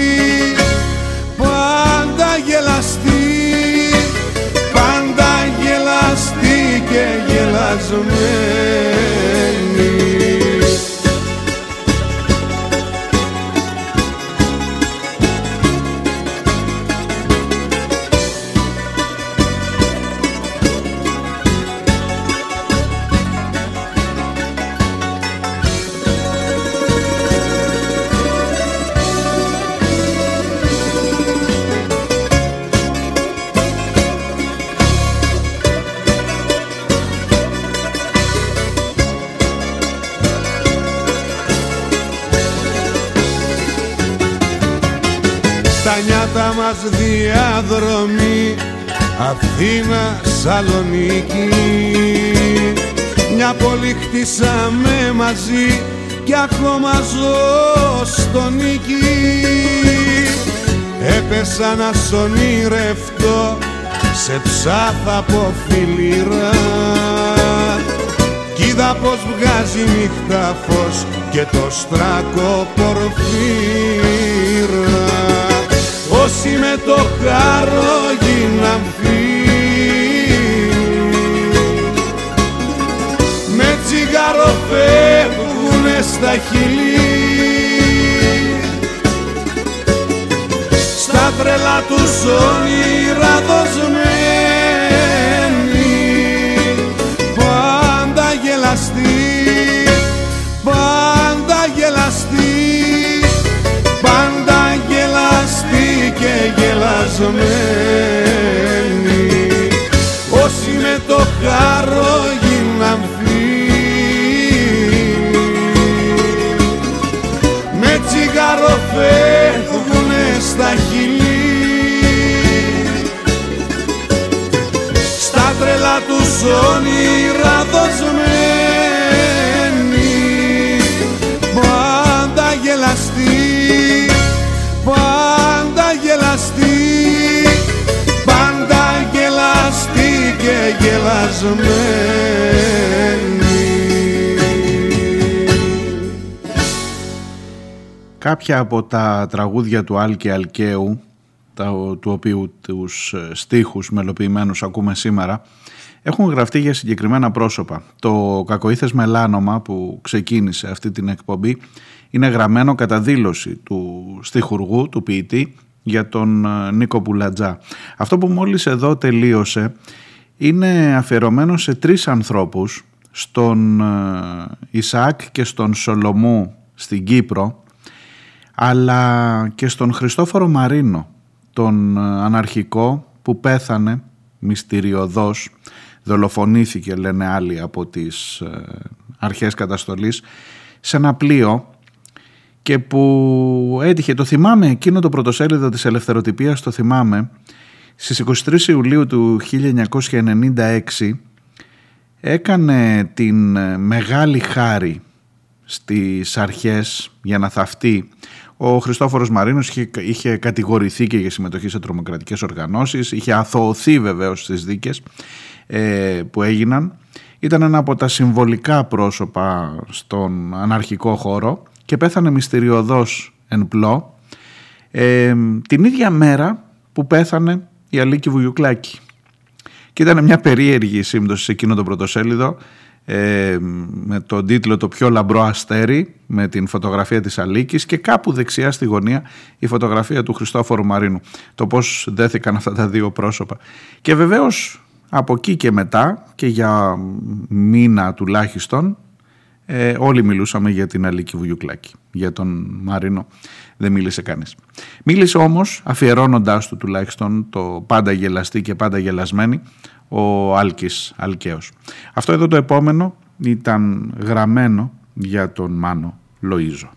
πάντα γελαστοί, πάντα γελαστοί και γελασμένοι. Τα μας διαδρομή Αθήνα Σαλονίκη, μια πόλη χτίσαμε μαζί κι ακόμα ζω στο νίκη. Έπεσα να σ' ονειρευτώ, σε ψάθα από φιλήρα, κι είδα πως βγάζει νύχτα φως και το στράκο πορφύρα. Όσοι με το χαρό γίναν φίλοι, με τσιγάρο φεύγουνε στα χειλή, στα τρελά τους όνειρα δοσμένοι, πάντα γελαστοί, πάντα γελαστοί, πάντα γελαστοί και γελασμένοι. Όσοι με το χαρό γίναν φίλοι, με τσιγάρο φεύγουνε στα χειλή, στα τρελά τους όνειρα δοσμένοι, πάντα γελαστοί, πάντα γελαστή, πάντα γελαστή και γελασμένη. Κάποια από τα τραγούδια του Άλκη Αλκαίου, του οποίου τους στίχους μελοποιημένους ακούμε σήμερα, έχουν γραφτεί για συγκεκριμένα πρόσωπα. Το κακοήθες μελάνομα που ξεκίνησε αυτή την εκπομπή είναι γραμμένο κατά δήλωση του στιχουργού, του ποιητή, για τον Νίκο Πουλαντζά. Αυτό που μόλις εδώ τελείωσε είναι αφιερωμένο σε τρεις ανθρώπους, στον Ισαάκ και στον Σολομό στην Κύπρο, αλλά και στον Χριστόφορο Μαρίνο, τον αναρχικό που πέθανε μυστηριωδώς, δολοφονήθηκε λένε άλλοι από τις αρχές καταστολής σε ένα πλοίο, και που έτυχε, το θυμάμαι εκείνο το πρωτοσέλιδο της Ελευθεροτυπίας, το θυμάμαι, στις εικοστή τρίτη Ιουλίου του χίλια εννιακόσια ενενήντα έξι έκανε την μεγάλη χάρη στις αρχές για να θαυτεί. Ο Χριστόφορος Μαρίνος είχε, είχε κατηγορηθεί και για συμμετοχή σε τρομοκρατικές οργανώσεις, είχε αθωωθεί βεβαίως στις δίκες ε, που έγιναν. Ήταν ένα από τα συμβολικά πρόσωπα στον αναρχικό χώρο και πέθανε μυστηριωδώς εν πλώ, ε, την ίδια μέρα που πέθανε η Αλίκη Βουγιουκλάκη. Και ήταν μια περίεργη σύμπτωση σε εκείνο το πρωτοσέλιδο, ε, με τον τίτλο «Το πιο λαμπρό αστέρι», με την φωτογραφία της Αλίκης και κάπου δεξιά στη γωνία η φωτογραφία του Χριστόφορου Μαρίνου. Το πώς δέθηκαν αυτά τα δύο πρόσωπα. Και βεβαίως από εκεί και μετά και για μήνα τουλάχιστον Ε, όλοι μιλούσαμε για την Αλίκη Βουγιουκλάκη. Για τον Μαρίνο δεν μίλησε κανείς. Μίλησε όμως, αφιερώνοντάς του τουλάχιστον το πάντα γελαστή και πάντα γελασμένη, ο Άλκης Αλκαίος. Αυτό εδώ το επόμενο ήταν γραμμένο για τον Μάνο Λοΐζο.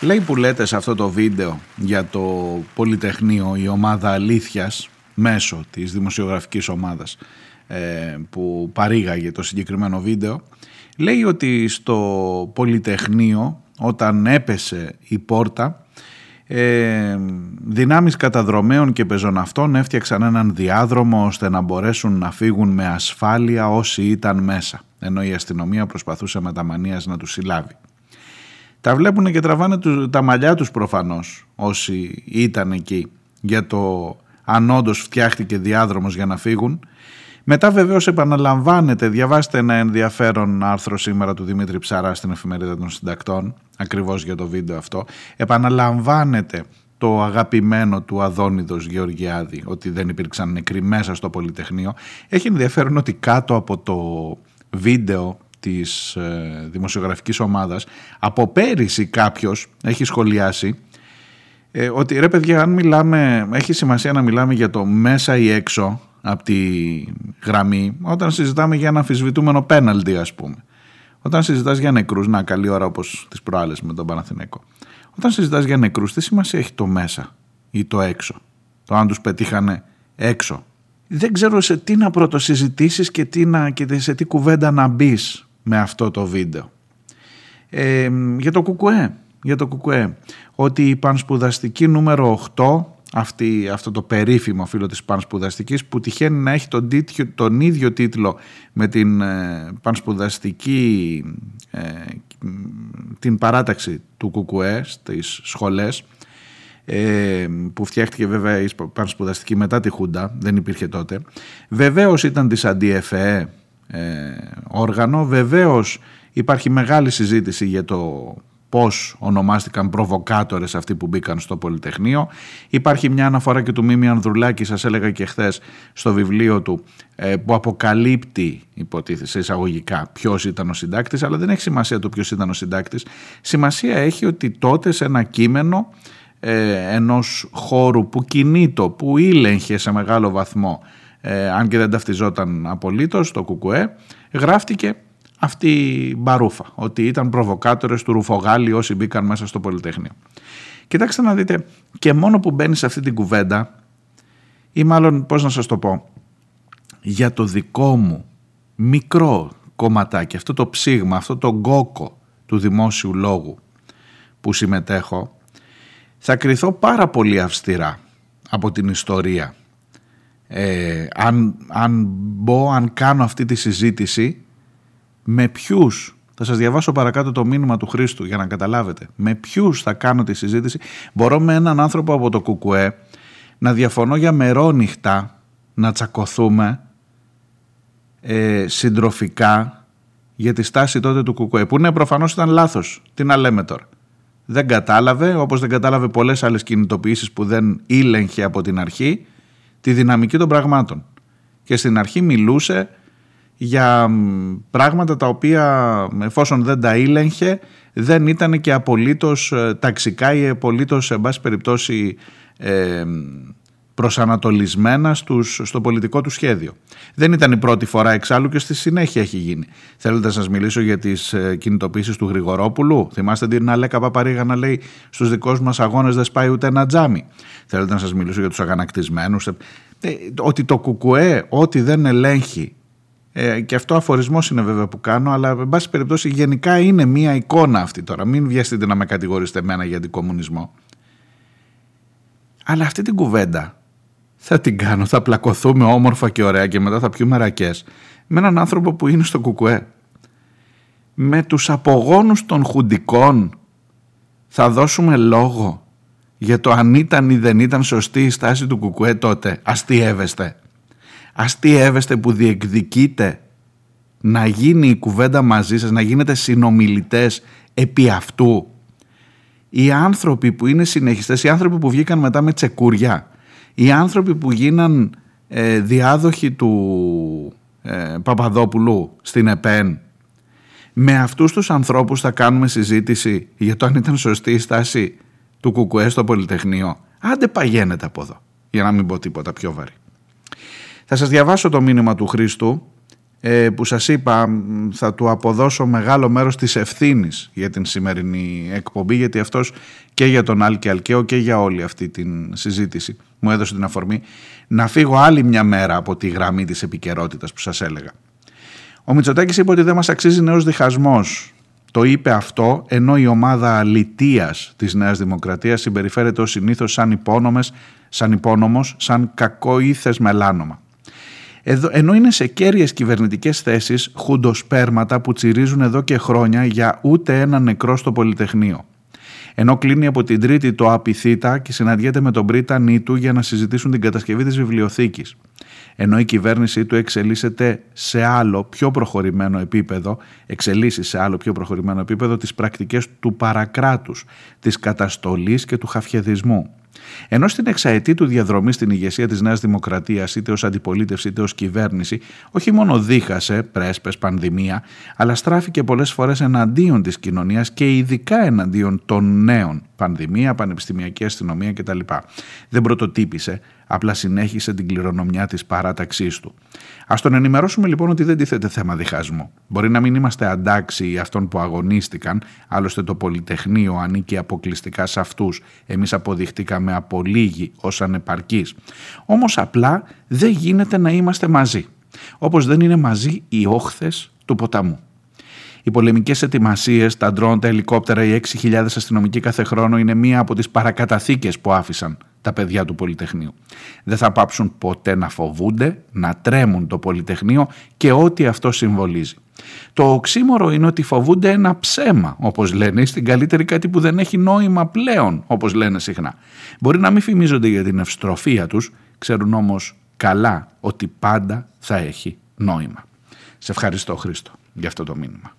Λέει που λέτε σε αυτό το βίντεο για το Πολυτεχνείο η ομάδα αλήθειας μέσω της δημοσιογραφικής ομάδας ε, που παρήγαγε το συγκεκριμένο βίντεο, λέει ότι στο Πολυτεχνείο όταν έπεσε η πόρτα ε, δυνάμεις καταδρομέων και πεζοναυτών έφτιαξαν έναν διάδρομο ώστε να μπορέσουν να φύγουν με ασφάλεια όσοι ήταν μέσα, ενώ η αστυνομία προσπαθούσε με τα μανίας να τους συλλάβει. τα βλέπουν και τραβάνε τους, τα μαλλιά τους προφανώς όσοι ήταν εκεί για το αν όντως φτιάχτηκε διάδρομος για να φύγουν. Μετά βεβαίως επαναλαμβάνεται, διαβάστε ένα ενδιαφέρον άρθρο σήμερα του Δημήτρη Ψαρά στην Εφημερίδα των Συντακτών, ακριβώς για το βίντεο αυτό, επαναλαμβάνεται το αγαπημένο του Αδόνιδος Γεωργιάδη, ότι δεν υπήρξαν νεκροί μέσα στο Πολυτεχνείο. Έχει ενδιαφέρον ότι κάτω από το βίντεο της ε, δημοσιογραφικής ομάδας, από πέρυσι κάποιος έχει σχολιάσει ε, ότι ρε παιδιά, αν μιλάμε, έχει σημασία να μιλάμε για το μέσα ή έξω από τη γραμμή όταν συζητάμε για ένα αμφισβητούμενο πέναλτι, ας πούμε. Όταν συζητάς για νεκρούς, να καλή ώρα όπως τις προάλλες με τον Παναθηναίκο. Όταν συζητάς για νεκρούς, τι σημασία έχει το μέσα ή το έξω, το αν τους πετύχανε έξω. Δεν ξέρω σε τι να πρωτοσυζητήσεις και, τι να, και σε τι κουβέντα να μπεις με αυτό το βίντεο. Ε, για το ΚΚΕ, για το ΚΚΕ, ότι η πανσπουδαστική νούμερο οκτώ, αυτή, αυτό το περίφημο φίλο της πανσπουδαστικής που τυχαίνει να έχει τον, τίτλο, τον ίδιο τίτλο με την ε, πανσπουδαστική ε, την παράταξη του ΚΚΕ στις σχολές, ε, που φτιάχτηκε βέβαια η πανσπουδαστική μετά τη Χούντα, δεν υπήρχε τότε, βεβαίως ήταν της αντιεφεέ ε, όργανο, βεβαίως υπάρχει μεγάλη συζήτηση για το πώς ονομάστηκαν προβοκάτορες αυτοί που μπήκαν στο Πολυτεχνείο. Υπάρχει μια αναφορά και του Μίμη Ανδρουλάκη, σας έλεγα και χθες, στο βιβλίο του που αποκαλύπτει, υποτίθεται εισαγωγικά, ποιος ήταν ο συντάκτης, αλλά δεν έχει σημασία το ποιος ήταν ο συντάκτης. Σημασία έχει ότι τότε σε ένα κείμενο ε, ενός χώρου που κινείτο, που ήλεγχε σε μεγάλο βαθμό, ε, αν και δεν ταυτιζόταν απολύτως, το ΚΚΕ, γράφτηκε αυτή η μπαρούφα, ότι ήταν προβοκάτορες του Ρουφογάλη όσοι μπήκαν μέσα στο Πολυτεχνείο. Κοιτάξτε να δείτε, και μόνο που μπαίνει σε αυτή την κουβέντα, ή μάλλον πώς να σας το πω, για το δικό μου μικρό κομματάκι, αυτό το ψήγμα, αυτό το γκόκο του δημόσιου λόγου που συμμετέχω, θα κριθώ πάρα πολύ αυστηρά από την ιστορία. Ε, αν, αν μπω, αν κάνω αυτή τη συζήτηση, με ποιους, θα σας διαβάσω παρακάτω το μήνυμα του Χρήστου για να καταλάβετε, με ποιους θα κάνω τη συζήτηση. Μπορώ με έναν άνθρωπο από το ΚΚΕ να διαφωνώ για μερόνυχτα, να τσακωθούμε ε, συντροφικά για τη στάση τότε του ΚΚΕ, που ναι, προφανώς ήταν λάθος, τι να λέμε τώρα. Δεν κατάλαβε, όπως δεν κατάλαβε πολλές άλλες κινητοποιήσεις που δεν ήλεγχε από την αρχή, τη δυναμική των πραγμάτων. Και στην αρχή μιλούσε για πράγματα τα οποία, εφόσον δεν τα ήλεγχε, δεν ήταν και απολύτως ταξικά ή απολύτως, εν πάση περιπτώσει, ε, προσανατολισμένα στους, στο πολιτικό του σχέδιο. Δεν ήταν η πρώτη φορά εξάλλου και στη συνέχεια έχει γίνει. Θέλετε να σας μιλήσω για τις κινητοποίησεις του Γρηγορόπουλου? Θυμάστε την Αλέκα Παπαρήγα να λέει στους δικούς μας αγώνες δεν σπάει ούτε ένα τζάμι. Θέλετε να σας μιλήσω για τους αγανακτισμένους? Ε, ότι το ΚΚΕ, ό,τι δεν ελέγχει, Ε, και αυτό αφορισμός είναι βέβαια που κάνω, αλλά εν πάση περιπτώσει γενικά είναι μία εικόνα αυτή τώρα. Μην βιαστείτε να με κατηγορήσετε εμένα για αντικομμουνισμό. Αλλά αυτή την κουβέντα θα την κάνω, θα πλακωθούμε όμορφα και ωραία και μετά θα πιούμε ρακές με έναν άνθρωπο που είναι στο ΚΚΕ. Με τους απογόνους των χουντικών θα δώσουμε λόγο για το αν ήταν ή δεν ήταν σωστή η στάση του ΚΚΕ τότε. Αστιεύεστε. Αστιεύεστε που διεκδικείτε να γίνει η κουβέντα μαζί σας, να γίνετε συνομιλητές επί αυτού. Οι άνθρωποι που είναι συνεχιστές, οι άνθρωποι που βγήκαν μετά με τσεκούρια, οι άνθρωποι που γίναν ε, διάδοχοι του ε, Παπαδόπουλου στην ΕΠΕΝ, με αυτούς τους ανθρώπους θα κάνουμε συζήτηση για το αν ήταν σωστή η στάση του ΚΚΕ στο Πολυτεχνείο. Άντε παγαίνετε από εδώ, για να μην πω τίποτα πιο βαρύ. Θα σας διαβάσω το μήνυμα του Χρήστου που σας είπα, θα του αποδώσω μεγάλο μέρος της ευθύνης για την σημερινή εκπομπή, γιατί αυτός και για τον Άλκη Αλκαίο και για όλη αυτή την συζήτηση μου έδωσε την αφορμή να φύγω άλλη μια μέρα από τη γραμμή της επικαιρότητας που σας έλεγα. Ο Μητσοτάκης είπε ότι δεν μας αξίζει νέος διχασμός. Το είπε αυτό ενώ η ομάδα αλητείας της Νέας Δημοκρατίας συμπεριφέρεται ως συνήθως σαν υπόνομος, σαν κακόήθες μελάνομα. Εδώ, ενώ είναι σε κέρυες κυβερνητικές θέσεις χουντοσπέρματα που τσιρίζουν εδώ και χρόνια για ούτε ένα νεκρό στο Πολυτεχνείο. Ενώ κλείνει από την Τρίτη το Απιθύτα και συναντιέται με τον Πρίτανή του για να συζητήσουν την κατασκευή της βιβλιοθήκης. Ενώ η κυβέρνησή του εξελίσσεται σε άλλο πιο προχωρημένο επίπεδο, εξελίσσει σε άλλο πιο προχωρημένο επίπεδο τις πρακτικές του παρακράτους, της καταστολής και του χαφιεδισμού. Ενώ στην εξαετή του διαδρομή στην ηγεσία της Νέας Δημοκρατίας, είτε ως αντιπολίτευση είτε ως κυβέρνηση, όχι μόνο δίχασε, πρέσπες, πανδημία, αλλά στράφηκε πολλές φορές εναντίον της κοινωνίας και ειδικά εναντίον των νέων, πανδημία, πανεπιστημιακή αστυνομία κτλ. Δεν πρωτοτύπησε, απλά συνέχισε την κληρονομιά της παράταξής του. Ας τον ενημερώσουμε λοιπόν ότι δεν τίθεται θέμα διχασμού. Μπορεί να μην είμαστε αντάξιοι αυτών που αγωνίστηκαν, άλλωστε το Πολυτεχνείο ανήκει αποκλειστικά σε αυτούς. Εμείς αποδειχτήκαμε από λίγοι ως ανεπαρκείς. Όμως απλά δεν γίνεται να είμαστε μαζί. Όπως δεν είναι μαζί οι όχθες του ποταμού. Οι πολεμικές ετοιμασίες, τα ντρόν, τα ελικόπτερα, οι έξι χιλιάδες αστυνομικοί κάθε χρόνο είναι μία από τις παρακαταθήκες που άφησαν τα παιδιά του Πολυτεχνείου. Δεν θα πάψουν ποτέ να φοβούνται, να τρέμουν το Πολυτεχνείο και ό,τι αυτό συμβολίζει. Το οξύμορο είναι ότι φοβούνται ένα ψέμα, όπως λένε, στην καλύτερη κάτι που δεν έχει νόημα πλέον, όπως λένε συχνά. Μπορεί να μην φημίζονται για την ευστροφία τους, ξέρουν όμως καλά ότι πάντα θα έχει νόημα. Σε ευχαριστώ, Χρήστο, για αυτό το μήνυμα.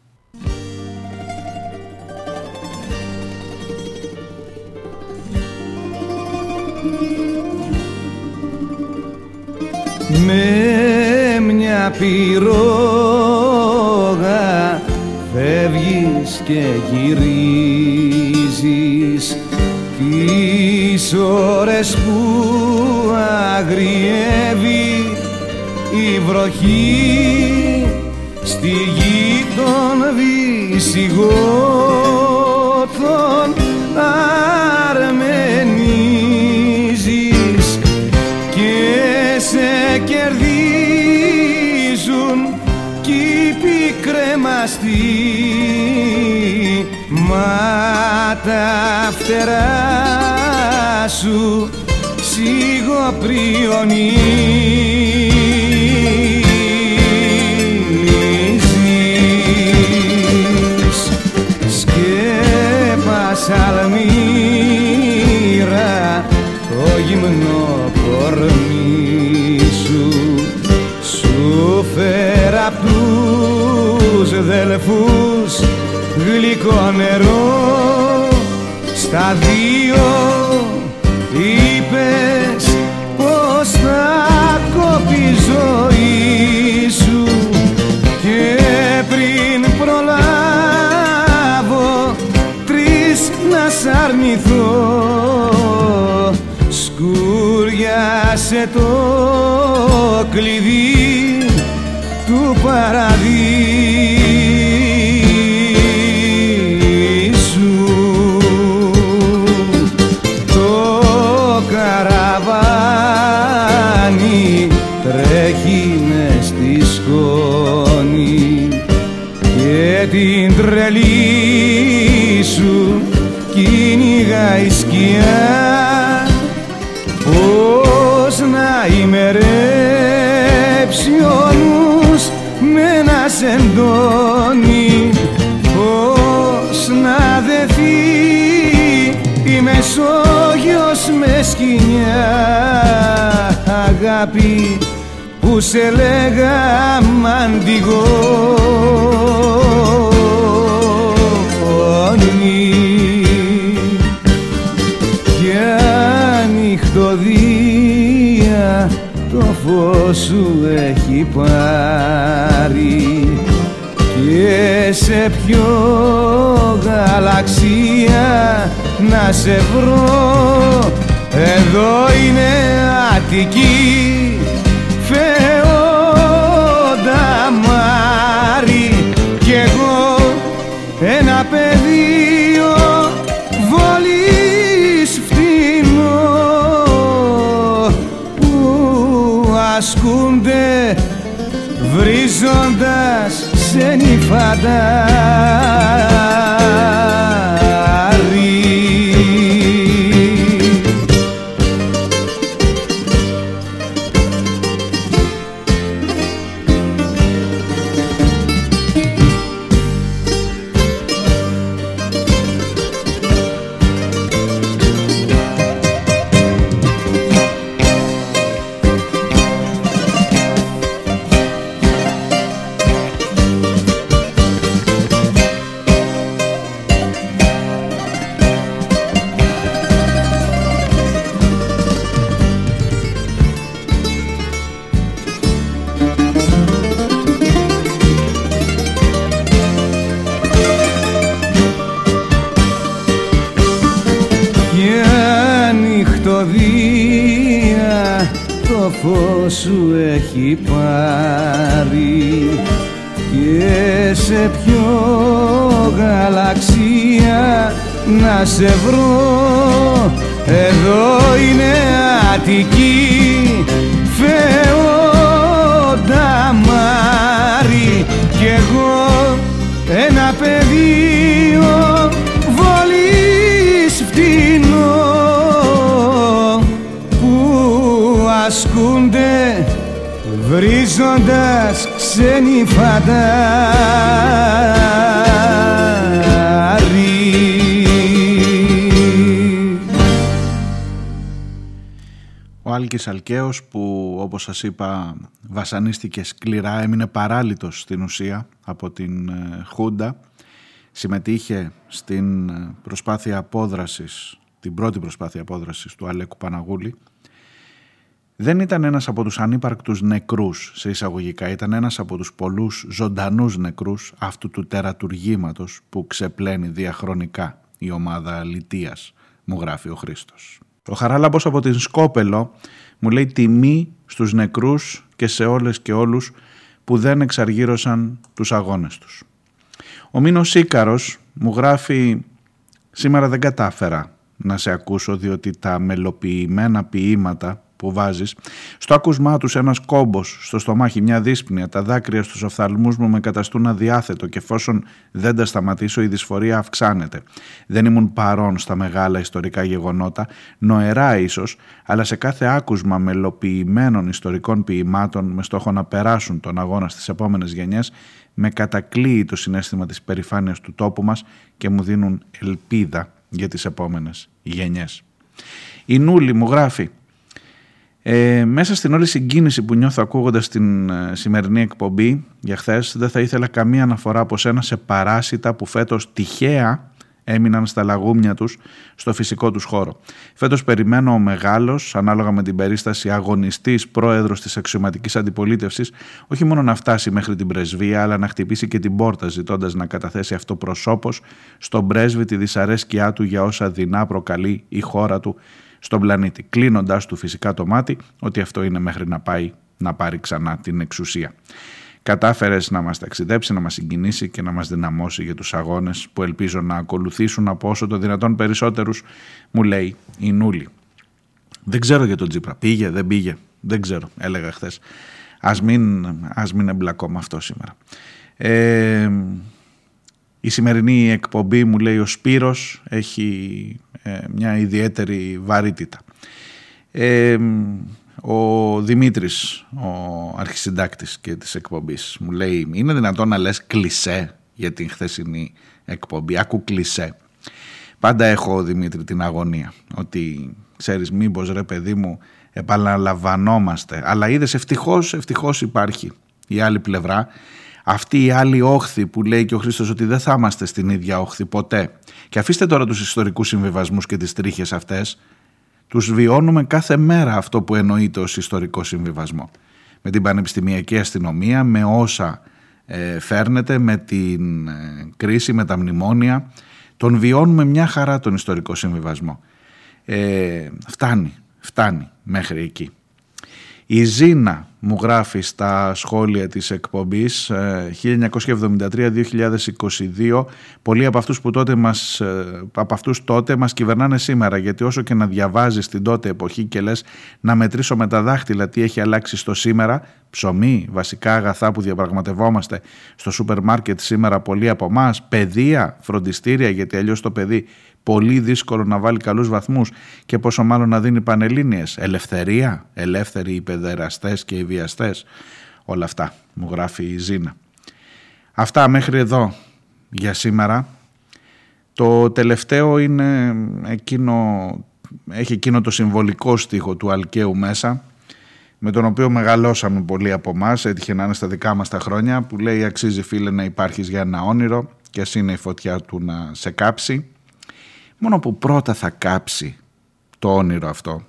Με μια πυρόγα φεύγεις και γυρίζεις τις ώρες που αγριεύει η βροχή στη γη των Βυσιγότων αρμενίζεις και σε κερδίζουν κήποι κρεμαστοί, μα τα φτερά σου σιγοπριονίζεις. Αλμύρα, το γυμνό κορμί σου σου φέρα απ' τους δελφούς γλυκό νερό. Στα δύο είπες πως θα κόπει η ζωή σου και πριν προλάβεις να σ' αρνηθώ, σκούριασε το κλειδί του παραδείσου. Το καραβάνι τρέχει μες στη σκόνη και την τρελή σου κυνηγά η σκιά, πώς να ημερέψει ο νους με ένα σεντόνι, πώς να δεθεί η Μεσόγειος με σκοινιά, αγάπη που σε λέγα μαντιγόνι. Νυχτωδία το φως σου έχει πάρει και σε ποιο γαλαξία να σε βρω. Εδώ είναι Αττική, Φεόντα Μάρη κι εγώ ένα πεδίο βολής φτηνό που ασκούνται βρίζοντας σε νυφαντάρι. Μουσική. Πιτωδία το φως σου έχει πάρει και σε ποιο γαλαξία να σε βρω. Εδώ είναι Αττική, Φεόντα Μάρη κι εγώ ένα πεδίο βόλης φτηνό που ασκούνται βρίζοντας ξένοι φαντάροι. Ο Άλκης Αλκαίος, που όπως σας είπα βασανίστηκε σκληρά, έμεινε παράλυτος στην ουσία από την Χούντα, συμμετείχε στην προσπάθεια απόδρασης, την πρώτη προσπάθεια απόδρασης του Αλέκου Παναγούλη. Δεν ήταν ένας από τους ανύπαρκτους νεκρούς σε εισαγωγικά, ήταν ένας από τους πολλούς ζωντανούς νεκρούς αυτού του τερατουργήματος που ξεπλένει διαχρονικά η ομάδα λιτείας, μου γράφει ο Χρήστος. Ο Χαράλαμπος από την Σκόπελο μου λέει τιμή στους νεκρούς και σε όλες και όλους που δεν εξαργύρωσαν τους αγώνες τους. Ο Μήνος Ίκαρος μου γράφει σήμερα δεν κατάφερα να σε ακούσω διότι τα μελοποιημένα ποίηματα που βάζεις στο ακούσμά τους ένας κόμπος, στο στομάχι μια δύσπνοια, τα δάκρυα στους οφθαλμούς μου με καταστούν αδιάθετο και εφόσον δεν τα σταματήσω η δυσφορία αυξάνεται. Δεν ήμουν παρόν στα μεγάλα ιστορικά γεγονότα, νοερά ίσως, αλλά σε κάθε άκουσμα μελοποιημένων ιστορικών ποιημάτων με στόχο να περάσουν τον αγώνα στις επόμενες γενιές με κατακλείει το συναίσθημα της περηφάνειας του τόπου μας και μου δίνουν ελπίδα για τις επόμενες γενιές. Η Νούλη μου γράφει: Ε, μέσα στην όλη συγκίνηση που νιώθω ακούγοντας την ε, σημερινή εκπομπή για χθες, δεν θα ήθελα καμία αναφορά από σένα σε παράσιτα που φέτος τυχαία έμειναν στα λαγούμια τους στο φυσικό τους χώρο. Φέτος περιμένω ο μεγάλος, ανάλογα με την περίσταση, αγωνιστής πρόεδρος της αξιωματικής αντιπολίτευσης, όχι μόνο να φτάσει μέχρι την πρεσβεία, αλλά να χτυπήσει και την πόρτα ζητώντας να καταθέσει αυτοπροσώπως στον πρέσβη τη δυσαρέσκειά του για όσα δεινά προκαλεί η χώρα του στον πλανήτη, κλείνοντας του φυσικά το μάτι ότι αυτό είναι μέχρι να πάει να πάρει ξανά την εξουσία. Κατάφερες να μας ταξιδέψει, να μας συγκινήσει και να μας δυναμώσει για τους αγώνες που ελπίζω να ακολουθήσουν από όσο το δυνατόν περισσότερους, μου λέει η Νούλη. Δεν ξέρω για τον Τσίπρα. Πήγε, δεν πήγε, δεν ξέρω, έλεγα χθες. Ας μην, ας μην εμπλακώ με αυτό σήμερα. Ε, η σημερινή εκπομπή, μου λέει ο Σπύρος, έχει ε, μια ιδιαίτερη βαρύτητα. Ε, ο Δημήτρης, ο αρχισυντάκτης και της εκπομπής, μου λέει είναι δυνατόν να λες κλισέ για την χθεσινή εκπομπή? Άκου κλισέ. Πάντα έχω, Δημήτρη, την αγωνία ότι ξέρεις μήπως ρε παιδί μου επαναλαμβανόμαστε, αλλά είδες ευτυχώς, ευτυχώς υπάρχει η άλλη πλευρά. Αυτή η άλλη όχθη που λέει και ο Χρήστος ότι δεν θα είμαστε στην ίδια όχθη ποτέ. Και αφήστε τώρα τους ιστορικούς συμβιβασμούς και τις τρίχες αυτές. Τους βιώνουμε κάθε μέρα αυτό που εννοείται ως ιστορικό συμβιβασμό. Με την πανεπιστημιακή αστυνομία, με όσα ε, φέρνεται, με την ε, κρίση, με τα μνημόνια. Τον βιώνουμε μια χαρά τον ιστορικό συμβιβασμό. Ε, φτάνει, φτάνει μέχρι εκεί. Η Ζήνα μου γράφει στα σχόλια της εκπομπής χίλια εννιακόσια εβδομήντα τρία με δύο χιλιάδες είκοσι δύο, πολλοί από αυτούς, που τότε μας, από αυτούς τότε μας κυβερνάνε σήμερα, γιατί όσο και να διαβάζεις την τότε εποχή και λες να μετρήσω με τα δάχτυλα τι έχει αλλάξει στο σήμερα, ψωμί, βασικά αγαθά που διαπραγματευόμαστε στο σούπερ μάρκετ σήμερα πολλοί από εμάς, παιδεία, φροντιστήρια, γιατί αλλιώς το παιδί πολύ δύσκολο να βάλει καλούς βαθμούς και πόσο μάλλον να δίνει πανελλήνιες, ελευθερία, ελεύθεροι οι παιδεραστές και οι βιαστές, όλα αυτά μου γράφει η Ζήνα. Αυτά μέχρι εδώ για σήμερα. Το τελευταίο είναι εκείνο, έχει εκείνο το συμβολικό στίχο του Αλκαίου μέσα, με τον οποίο μεγαλώσαμε πολλοί από εμάς, έτυχε να είναι στα δικά μας τα χρόνια, που λέει «Αξίζει φίλε να υπάρχεις για ένα όνειρο και ας είναι η φωτιά του να σε κάψει». Μόνο που πρώτα θα κάψει το όνειρο αυτό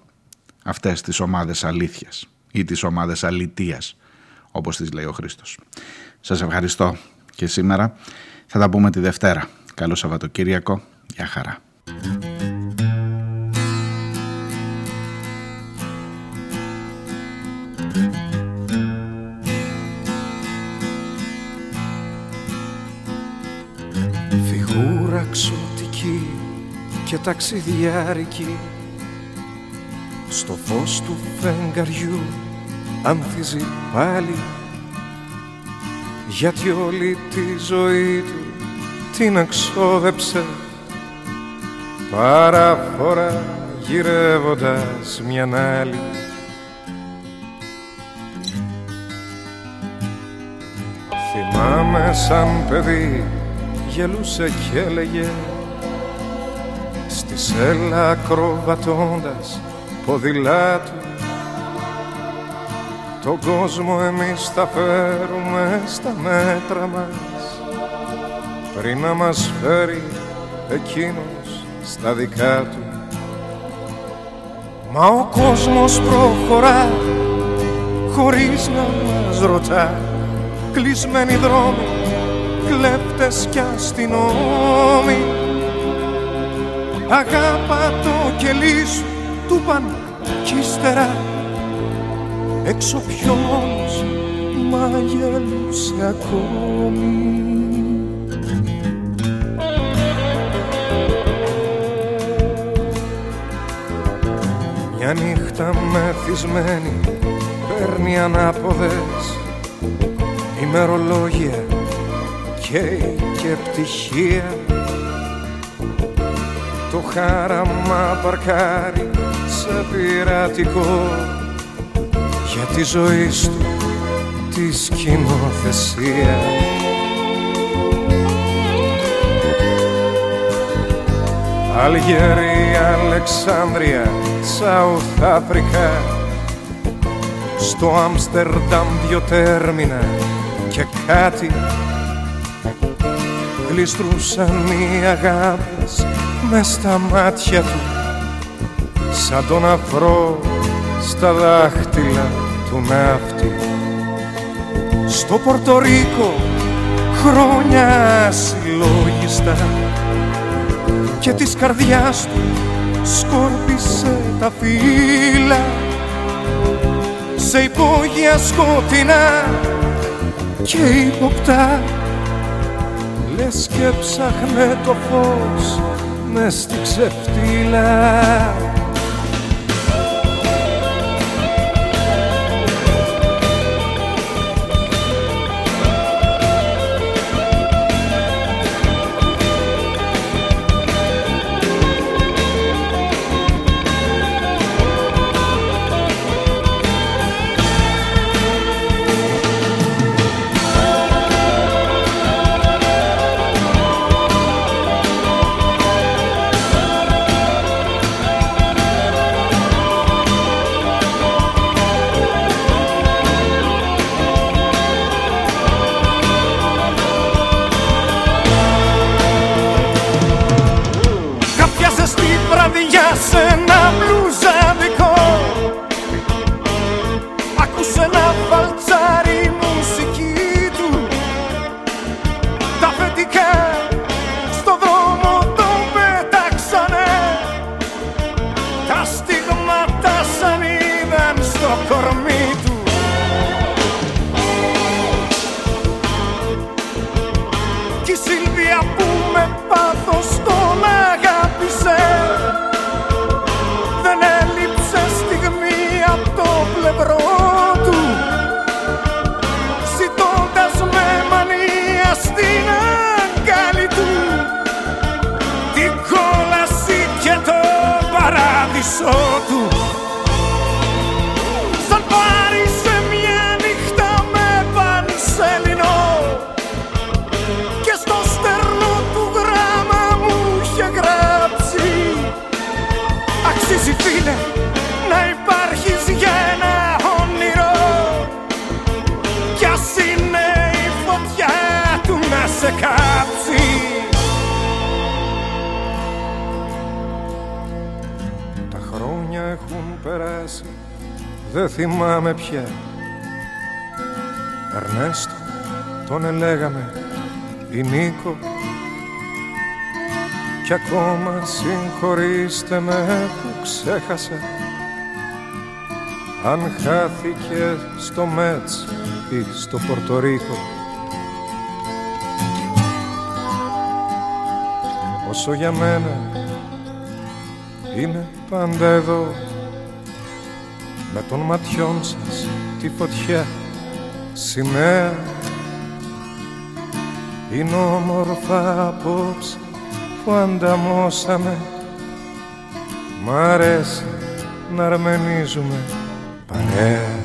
αυτές τις ομάδες αλήθειας ή τις ομάδες αλητείας, όπως τις λέει ο Χρήστος. Σας ευχαριστώ και σήμερα. Θα τα πούμε τη Δευτέρα. Καλό Σαββατοκύριακο. Γεια χαρά. και ταξιδιάρικη στο φως του φεγγαριού ανθίζει πάλι, γιατί όλη τη ζωή του την εξόδεψε παράφορα γυρεύοντας μιαν άλλη. Θυμάμαι σαν παιδί γελούσε και έλεγε στη σέλα ακροβατώντας ποδηλάτου, τον κόσμο εμείς θα φέρουμε στα μέτρα μας πριν να μας φέρει εκείνος στα δικά του. Μα ο κόσμος προχωρά χωρίς να μας ρωτά, κλεισμένοι δρόμοι, κλέφτες κι αστυνόμοι. Αγάπα το κελί σου του πάνω κι ύστερα, έξω πιο μόνος μα γελούσε ακόμη. Μια νύχτα μεθυσμένη παίρνει ανάποδες ημερολόγια, καίει και πτυχία. Το χάραμα παρκάρει σε πειρατικό για τη ζωή του τη σκηνοθεσία. Αλγερία, Αλεξάνδρεια, Σάουθ Αφρικά, στο Άμστερνταμ δυο τέρμινα και κάτι. Γλιστρούσαν οι αγάπες μες στα μάτια του σαν τον αφρό στα δάχτυλα του ναύτη. Στο Πορτορίκο χρόνια ασυλλόγιστα και της καρδιάς του σκόρπισε τα φύλλα σε υπόγεια σκοτεινά και υποπτά, λες και ψάχνε το φως μες στη ξεφτύλα. Δεν θυμάμαι πια, Ερνέστο τον ελέγαμε ή Νίκο, κι ακόμα συγχωρήστε με που ξέχασα αν χάθηκε στο Μέτς ή στο Πορτορίκο. Όσο για μένα είναι πάντα εδώ, με των ματιών σας τη φωτιά σημαία. Είναι όμορφα απόψε που ανταμώσαμε, μ' αρέσει να αρμενίζουμε παρέα.